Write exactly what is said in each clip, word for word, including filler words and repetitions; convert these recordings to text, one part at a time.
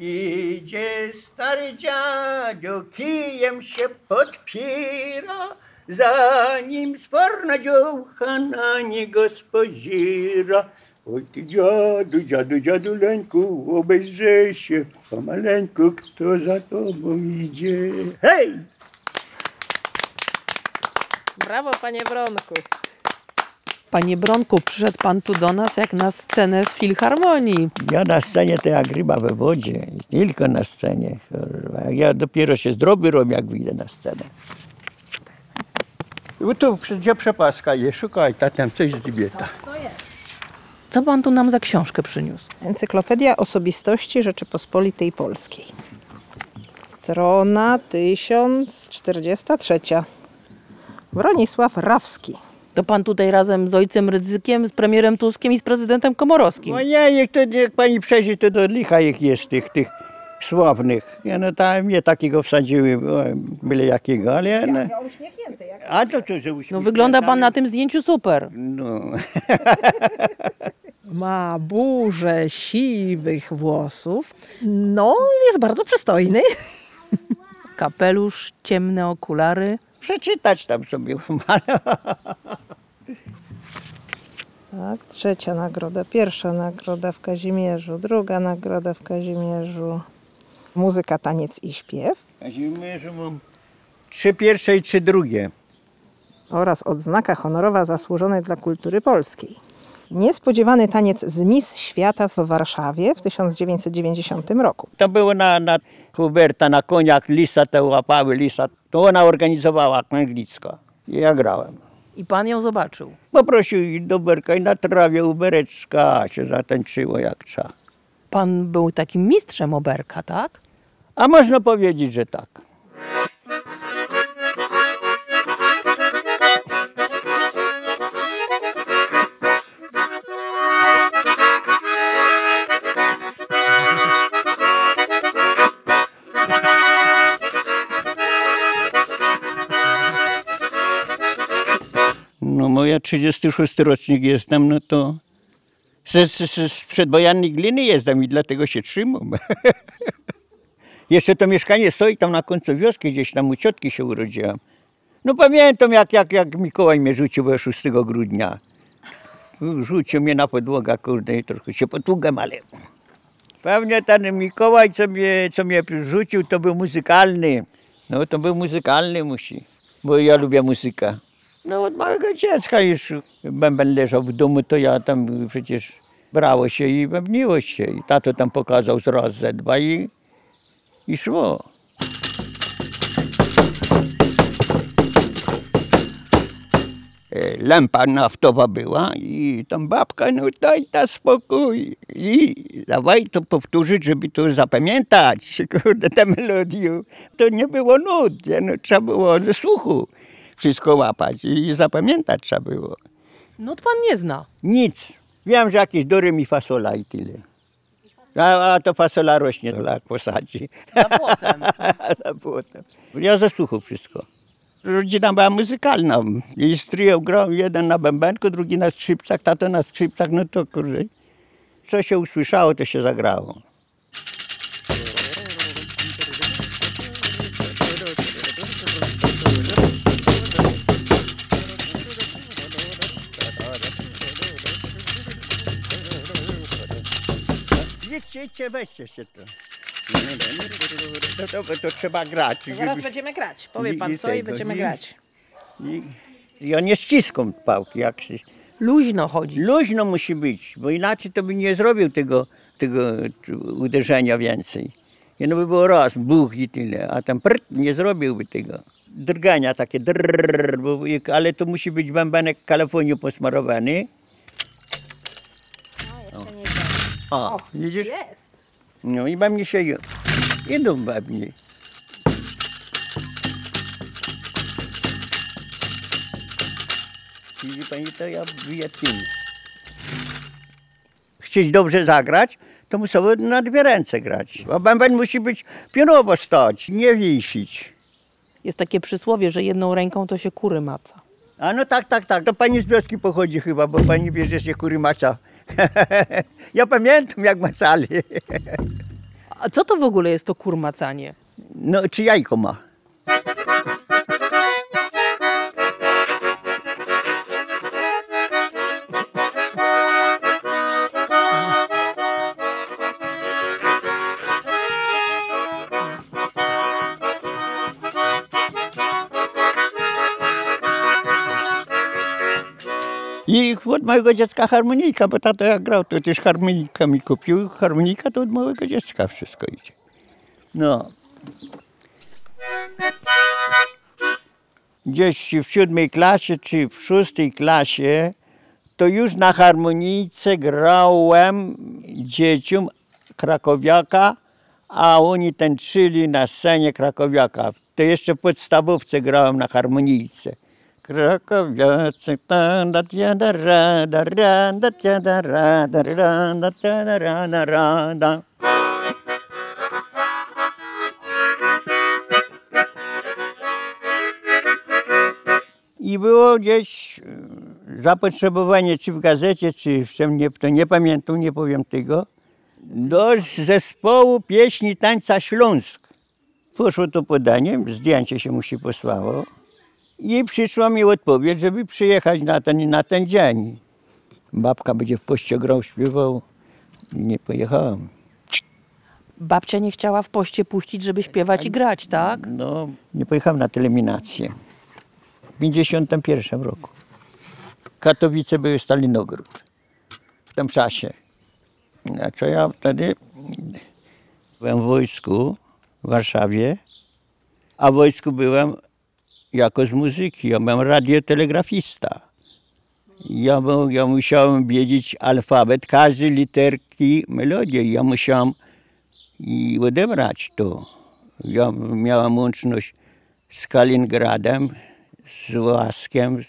Idzie stary dziadzio, kijem się podpiera, zanim sporna dziołcha na niego spozira. Oj ty dziadu, dziadu, dziaduleńku, obejrzyj się pomaleńku, kto za tobą idzie. Hej! Brawo, panie Bronku. Panie Bronku, przyszedł pan tu do nas jak na scenę w Filharmonii. Ja na scenie to jak ryba we wodzie, tylko na scenie. Ja dopiero się zdrowy robię, jak wyjdę na scenę. No tu gdzie przepaska jest, szukaj, ta tam coś zbieta. Co pan tu nam za książkę przyniósł? Encyklopedia Osobistości Rzeczypospolitej Polskiej. Strona tysiąc czterdziesta trzecia. Bronisław Rawski. To pan tutaj razem z ojcem Rydzykiem, z premierem Tuskiem i z prezydentem Komorowskim. No nie, jak, to, jak pani przejdzie, to do licha ich jest tych, tych sławnych. Ja no tam nie takiego wsadziły, byle jakiego, ale... Ja, no, ja uśmiechnięty. Jak a to, to że uśmiechnięty. No wygląda pan na tym zdjęciu super. No. Ma burzę siwych włosów. No, jest bardzo przystojny. Kapelusz, ciemne okulary. Przeczytać tam sobie. Tak, trzecia nagroda, pierwsza nagroda w Kazimierzu, druga nagroda w Kazimierzu. Muzyka, taniec i śpiew. W Kazimierzu mam trzy pierwsze i trzy drugie. Oraz odznaka honorowa zasłużonej dla kultury polskiej. Niespodziewany taniec z Miss Świata w Warszawie w tysiąc dziewięćset dziewięćdziesiątym roku. To było na, na Huberta, na koniach, lisa te łapały, lisa. To ona organizowała anglicko. I ja grałem. I pan ją zobaczył? Poprosił i do berka i na trawie u bereczka się zatańczyło jak trzeba. Pan był takim mistrzem oberka, tak? A można powiedzieć, że tak. Ja trzydziesty szósty rocznik jestem, no to z przedwojennej gliny jestem i dlatego się trzymam. Jeszcze to mieszkanie stoi tam na końcu wioski, gdzieś tam u ciotki się urodziłam. No pamiętam, jak, jak, jak Mikołaj mnie rzucił, bo szóstego grudnia. Rzucił mnie na podłogę, kurde, i troszkę się potługam, ale... Pewnie ten Mikołaj, co mnie, co mnie rzucił, to był muzykalny. No to był muzykalny musi, bo ja lubię muzykę. No od małego dziecka już bęben leżał w domu, to ja tam przecież brało się i bębniło się. I tato tam pokazał z raz, ze dwa i, i szło. Lampa naftowa była i tam babka, no daj ta spokój. I dawaj to powtórzyć, żeby to zapamiętać, kurde, tę melodię. To nie było nut, no, trzeba było ze słuchu wszystko łapać i zapamiętać trzeba było. No to pan nie zna? Nic. Wiem, że jakieś do rymi fasola i tyle. A, a to fasola rośnie, to jak posadzi. Za płotem. Za płotem. Ja ze słuchu wszystko. Rodzina była muzykalna. I stryjał grał, jeden na bębenku, drugi na skrzypcach, tato na skrzypcach, no to kurde. Co się usłyszało, to się zagrało. Idźcie, weźcie się to. To, to, to trzeba grać. No zaraz będziemy grać. Powie pan i, co i będziemy i, grać. I, i ja nie ściskam pałki. Jak się... Luźno chodzi. Luźno musi być, bo inaczej to by nie zrobił tego, tego uderzenia więcej. Jedno by było raz, buch i tyle, a tam pryt, nie zrobiłby tego. Drgania takie, drrr, bo, ale to musi być bębenek kalafoniu posmarowany. O, o, widzisz? Jest. No i babnie się idą babnie. Widzi pani, to ja biję tym. Chcieć dobrze zagrać, to musiało na dwie ręce grać. A bęben musi być pionowo stać, nie wisić. Jest takie przysłowie, że jedną ręką to się kury maca. A no tak, tak, tak. To pani z wioski pochodzi chyba, bo pani wie, że się kury maca. Ja pamiętam, jak macali. A co to w ogóle jest to kurmacanie? No, czy jajko ma. I od mojego dziecka harmonika, bo tato jak grał, to też harmonika mi kupił. Harmonika to od małego dziecka wszystko idzie. No. Gdzieś w siódmej klasie czy w szóstej klasie to już na harmonice grałem dzieciom krakowiaka, a oni tańczyli na scenie krakowiaka. To jeszcze w podstawówce grałem na harmonice. Krakowiacy, da da ra da ra da da ra da ra da da ra da ra da. I było gdzieś zapotrzebowanie, czy w gazecie, czy w czym, nie, to nie pamiętam, nie powiem tego, do zespołu pieśni tańca Śląsk. Poszło to podanie, zdjęcie się musi posłało. I przyszła mi odpowiedź, żeby przyjechać na ten, na ten dzień. Babka będzie w poście grał, śpiewał i nie pojechałem. Babcia nie chciała w poście puścić, żeby śpiewać i grać, tak? No, nie pojechałem na tę eliminację. W pięćdziesiątym pierwszym roku. Katowice były Stalinogród. W tym czasie. Znaczy ja wtedy byłem w wojsku w Warszawie, a w wojsku byłem jako z muzyki. Ja byłem radiotelegrafista. Ja, był, ja musiałem wiedzieć alfabet, każdej literki melodii. Ja musiałem i odebrać to. Ja miałem łączność z Kaliningradem, z Łaskiem,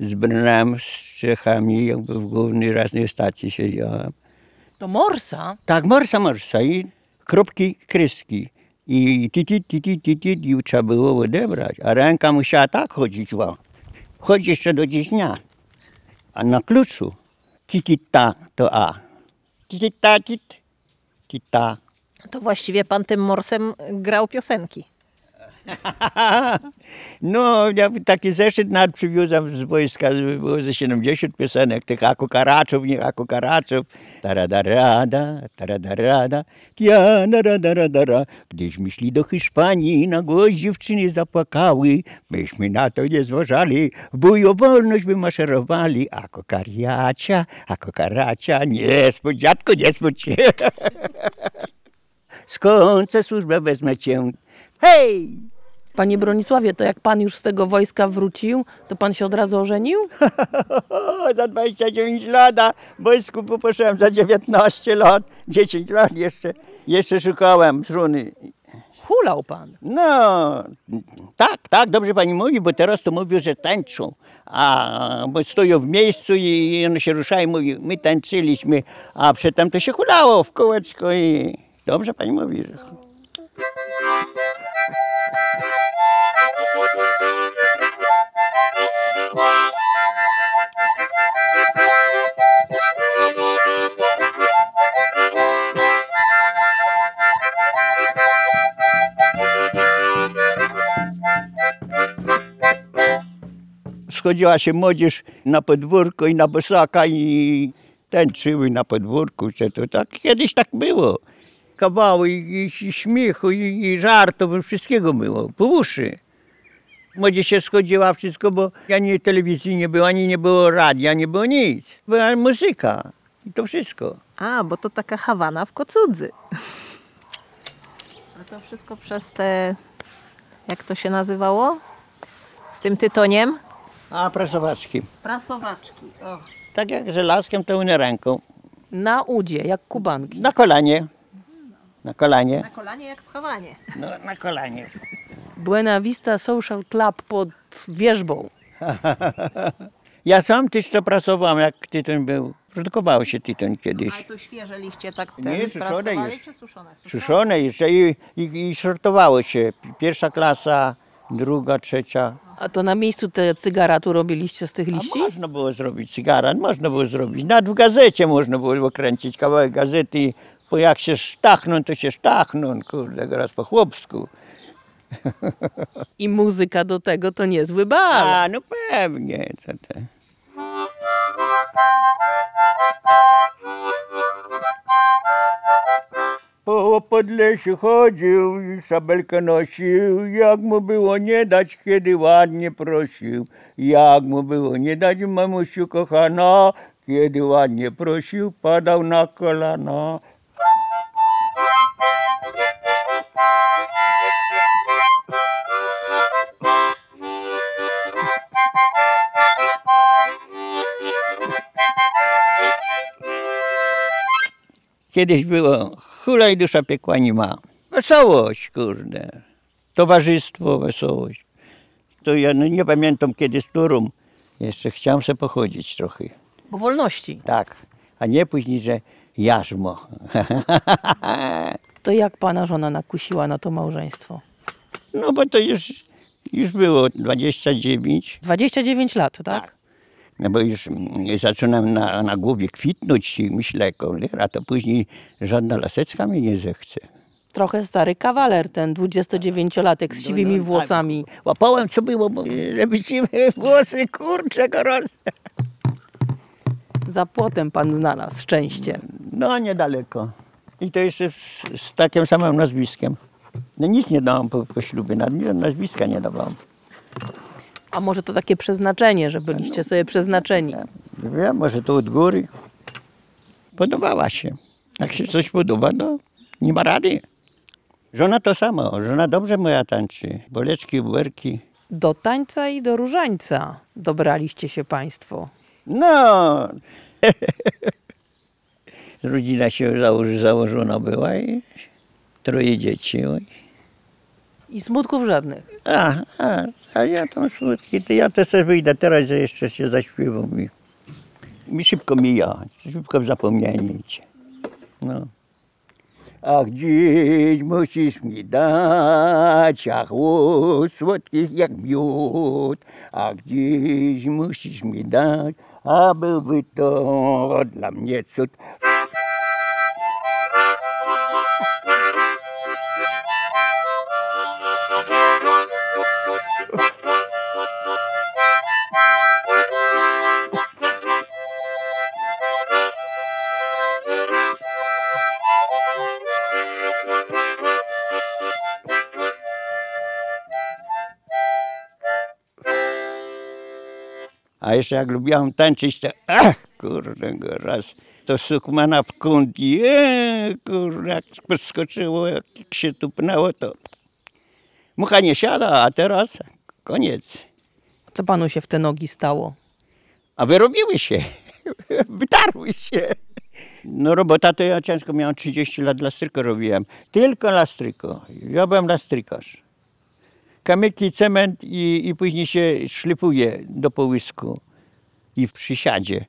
z Brnem, z Czechami. Jakby w głównej raznej stacji siedziałem. To morsa? Tak, morsa, morsa. I kropki, kreski. I ti ti ti ti ti ti trzeba było odebrać, a ręka musiała tak chodzić, wow. Chodzi jeszcze do dziś dnia. A na kluczu ti ti ta to a. Ti ti ta ti ti ta. To właściwie pan tym morsem grał piosenki. No, ja taki zeszyt nawet przywiózłem z wojska, było ze siedemdziesiąt piosenek, tych akukaraczów, nie akukaraczów. Taradarada, taradarada, tianaradarada. Gdyśmy szli do Hiszpanii, na głos dziewczyny zapłakały. Myśmy na to nie zważali, w bój o wolność by maszerowali. Akukariacia, akukaracia, niespodziatko, niespodzie. Skąd tę służbę wezmę cię? Hej! Panie Bronisławie, to jak pan już z tego wojska wrócił, to pan się od razu ożenił? Za dwadzieścia dziewięć lat, w wojsku poszedłem za dziewiętnaście lat, dziesięć lat jeszcze, jeszcze szukałem żony. Hulał pan? No, tak, tak, dobrze pani mówi, bo teraz to mówił, że tańczą, a, bo stoją w miejscu i on się rusza i mówi, my tańczyliśmy, a przedtem to się hulało w kółeczko i dobrze pani mówi, że... Schodziła się młodzież na podwórko i na bosaka i tańczyły na podwórku, czy to tak kiedyś tak było. Kawały i śmiechu, i, i żartów, wszystkiego było, po uszy. Młodzież się schodziła wszystko, bo ani telewizji nie było, ani nie było radia, nie było nic. Była muzyka i to wszystko. A, bo to taka Hawana w Kocudzy. No to wszystko przez te, jak to się nazywało? Z tym tytoniem? A, prasowaczki. Prasowaczki, o. Tak jak żelazkiem, to one ręką. Na udzie, jak kubanki. Na kolanie. Na kolanie. Na kolanie jak w Hawanie. No, na kolanie. Buena Vista Social Club pod wieżbą. Ja sam też to pracowałem, jak tytoń był. Produkowało się tytoń kiedyś. Ale to świeże liście tak ten nie, suszone już. Czy suszone? Suszone już i, i, i sortowało się. Pierwsza klasa, druga, trzecia. A to na miejscu te cygara tu robiliście z tych liści? A można było zrobić cygara, można było zrobić. Nawet w gazecie można było kręcić kawałek gazety. bo jak się sztachną, to się sztachną, kurde, raz po chłopsku. I muzyka do tego to niezły bal. A, no pewnie. Co to? Po Podlesiu chodził i szabelkę nosił, jak mu było nie dać, kiedy ładnie prosił. Jak mu było nie dać, mamusiu kochana, kiedy ładnie prosił, padał na kolana. Kiedyś było hulaj dusza piekła nie ma. Wesołość, kurde. Towarzystwo, wesołość. To ja no, nie pamiętam kiedy z Turum. Jeszcze chciałem sobie pochodzić trochę. Bo wolności. Tak. A nie później, że jarzmo. To jak pana żona nakusiła na to małżeństwo? No bo to już, już było dwadzieścia dziewięć. dwadzieścia dziewięć lat, tak? Tak. No bo już zaczynam na, na głowie kwitnąć i myślę, a to później żadna lasecka mnie nie zechce. Trochę stary kawaler ten dwudziestodziewięciolatek z siwymi no, no, włosami. Łapałem co było, bo żeby ci włosy, kurczę, gorące. Za płotem pan znalazł szczęście. No niedaleko. I to jeszcze z, z takim samym nazwiskiem. No nic nie dałam po, po ślubie, nazwiska nie dawałam. A może to takie przeznaczenie, że byliście sobie przeznaczeni? Wiem, może to od góry. Podobała się. Jak się coś podoba, no nie ma rady. Żona to samo. Żona dobrze moja tańczy. Boleczki, buerki. Do tańca i do różańca dobraliście się państwo. No. Rodzina się założy, założona była i troje dzieci. I smutków żadnych. A, a, a ja tam smutki, to ja to sobie wyjdę teraz, że jeszcze się zaśpiewam i, i szybko mija, szybko zapomnienie idzie. No. Ach, dziś musisz mi dać, ach, łód słodkich jak miód. Ach, dziś musisz mi dać, a byłby to dla mnie cud. A jeszcze jak lubiłam tańczyć, to ach, kurde, raz to sukmana w kąt, je, kurde, jak podskoczyło, jak się tupnęło, to mucha nie siada, a teraz koniec. Co panu się w te nogi stało? A wyrobiły się, wytarły się. No robota to ja ciężko miałam, trzydzieści lat lastryko robiłem, tylko lastryko, ja byłem lastrykarz. Kamyki, cement i, i później się szlifuje do połysku i w przysiadzie.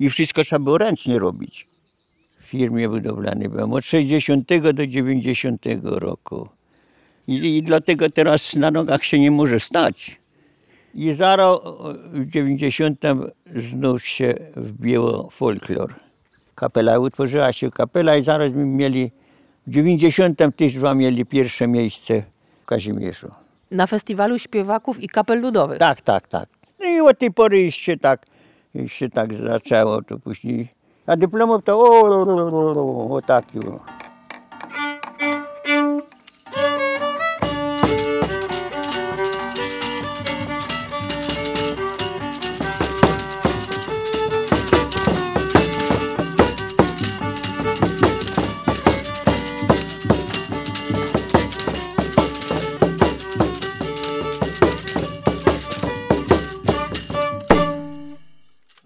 I wszystko trzeba było ręcznie robić. W firmie budowlanej byłem od sześćdziesiątego do dziewięćdziesiątego roku. I, i dlatego teraz na nogach się nie może stać. I zaraz w dziewięćdziesiątym znów się wbiło folklor. Kapela utworzyła się, kapela i zaraz mieli, w dziewięćdziesiątym też mieli pierwsze miejsce w Kazimierzu. Na festiwalu śpiewaków i kapel ludowych. Tak, tak, tak. No i od tej pory już się tak, już się tak zaczęło, to później. A dyplomów to o, o, o, o, o tak było.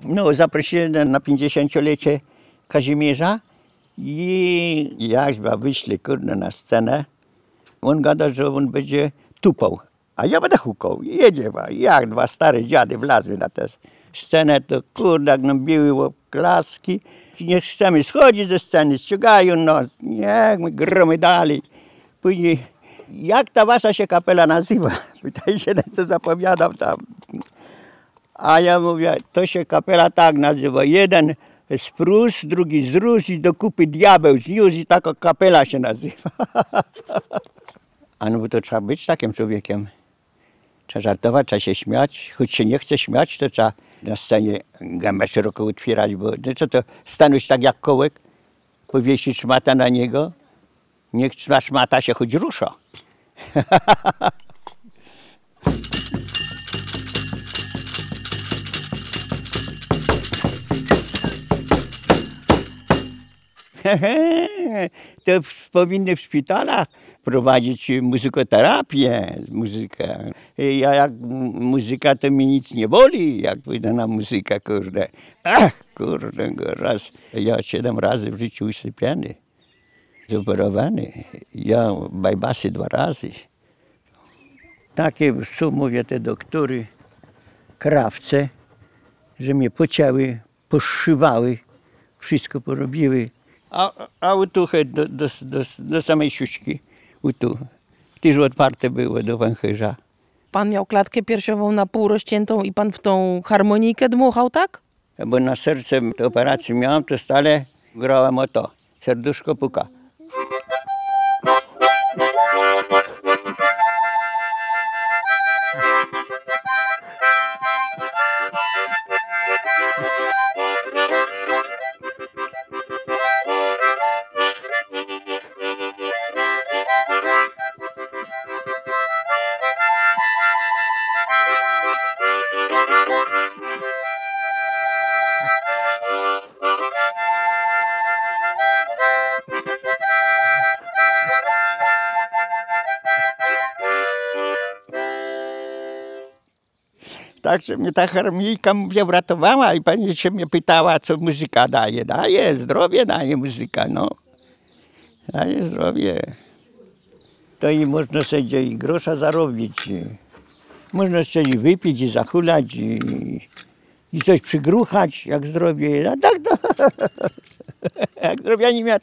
No, zaprosiłem na pięćdziesięciolecie Kazimierza i Jaźba wyszli, kurde, na scenę. On gada, że on będzie tupał, a ja będę hukał. I jedzie, jak dwa stare dziady wlazły na tę scenę, to kurde, jak nam biły oklaski. Nie chcemy schodzić ze sceny, ściągają nas, nie, my gromy dalej. Później, jak ta wasza się kapela nazywa? Pytaj się, co zapowiadam tam. A ja mówię, to się kapela tak nazywa, jeden sprósł, drugi zrósł i do kupy diabeł zniósł i taka kapela się nazywa. A no bo to trzeba być takim człowiekiem. Trzeba żartować, trzeba się śmiać. Choć się nie chce śmiać, to trzeba na scenie gębę szeroko otwierać, bo no co to, stanąć tak jak kołek, powiesić szmata na niego, niech szmata się choć rusza. To powinny w szpitalach prowadzić muzykoterapię, muzykę. Ja jak muzyka, to mi nic nie boli, jak pójdę na muzykę, kurde. Ach, kurde, raz. Ja siedem razy w życiu usypiany, zoperowany. Ja bajbasy dwa razy. Takie są, mówię, te doktory, krawce, że mnie pociały, poszywały, wszystko porobiły. A, a utuchę do, do, do, do samej siuśki, utuchę. Tyż otwarte było do węcherza. Pan miał klatkę piersiową na pół rozciętą i pan w tą harmonijkę dmuchał, tak? Bo na serce operacji miałem, to stale grałem o to. Serduszko puka. Także mnie ta harmonijka ratowała i pani się mnie pytała, co muzyka daje. Daje zdrowie, daje muzyka, no. Daje zdrowie. To i można sobie i grosza zarobić. Można sobie wypić i zachulać i, i coś przygruchać, jak zdrowie. A tak, no. Jak zdrowia nie miał,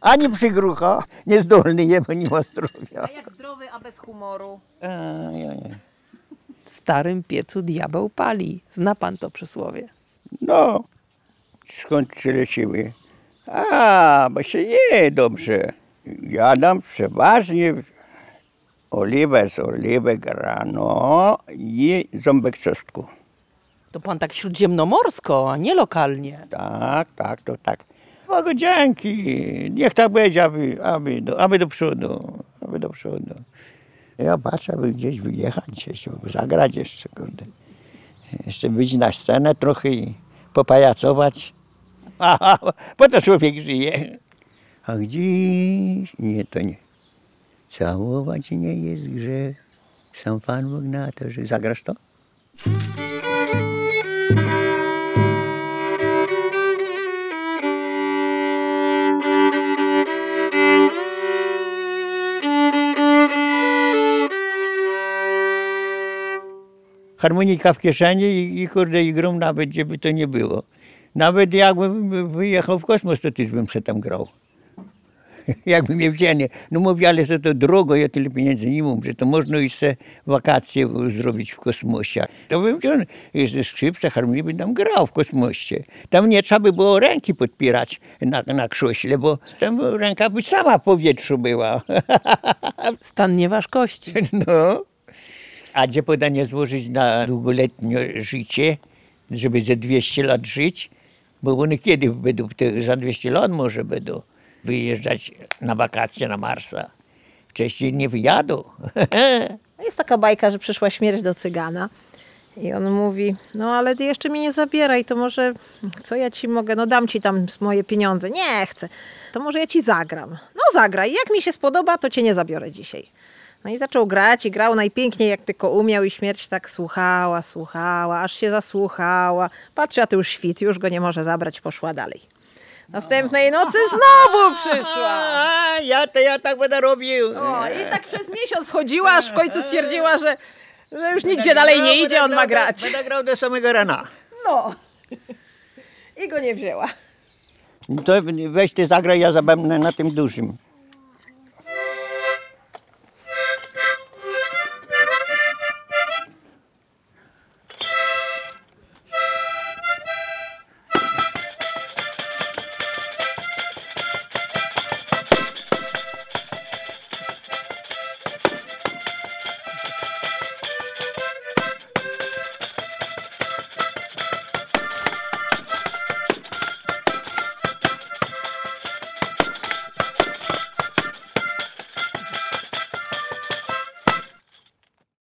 ani przygrucha, niezdolny je, bo nie ma zdrowia. A jak zdrowy, a bez humoru? A, ja, ja. W starym piecu diabeł pali. Zna pan to przysłowie? No, skąd się leciły? A, bo się je dobrze. Jadam przeważnie oliwę z oliwek rano i ząbek czosnku. To pan tak śródziemnomorsko, a nie lokalnie. Tak, tak, to tak. Bogu dzięki. Niech tak będzie, aby, aby, do, aby do przodu, aby do przodu. Ja patrzę, by gdzieś wyjechać, jeszcze, zagrać jeszcze, kurde. Jeszcze wyjść na scenę trochę i popajacować. Aha, bo to człowiek żyje. A gdzieś... Nie, to nie. Całować nie jest grzech. Sam Pan Bóg na to, że... Zagrasz to? Harmonika w kieszeni i, i kurde, i grom nawet, gdzie by to nie było. Nawet jakbym wyjechał w kosmos, to też bym się tam grał. Jakbym je wzięli. No mówię, ale to, to drogo, ja tyle pieniędzy nie mam, że to można już se wakacje zrobić w kosmosie. To bym wziął, jest skrzypce, harmonii, bym tam grał w kosmosie. Tam nie trzeba by było ręki podpierać na, na krześle, bo tam ręka by sama w powietrzu była. Stan nieważkości. No. A gdzie podanie złożyć na długoletnie życie, żeby ze dwieście lat żyć? Bo one kiedy będą, za dwieście lat może będą wyjeżdżać na wakacje na Marsa. Wcześniej nie wyjadą. Jest taka bajka, że przyszła śmierć do cygana i on mówi, no ale ty jeszcze mnie nie zabieraj, to może co ja ci mogę, no dam ci tam moje pieniądze. Nie chcę, to może ja ci zagram. No zagraj, jak mi się spodoba, to cię nie zabiorę dzisiaj. No i zaczął grać i grał najpiękniej, jak tylko umiał i śmierć tak słuchała, słuchała, aż się zasłuchała. Patrzy, a to już świt, już go nie może zabrać, poszła dalej. Następnej nocy znowu przyszła. A, ja to ja tak będę robił. O, i tak przez miesiąc chodziła, aż w końcu stwierdziła, że, że już nigdzie dalej nie idzie, on ma grać. Będę grał do samego rana. No. I go nie wzięła. To weź ty zagraj, ja zabędę na tym dużym.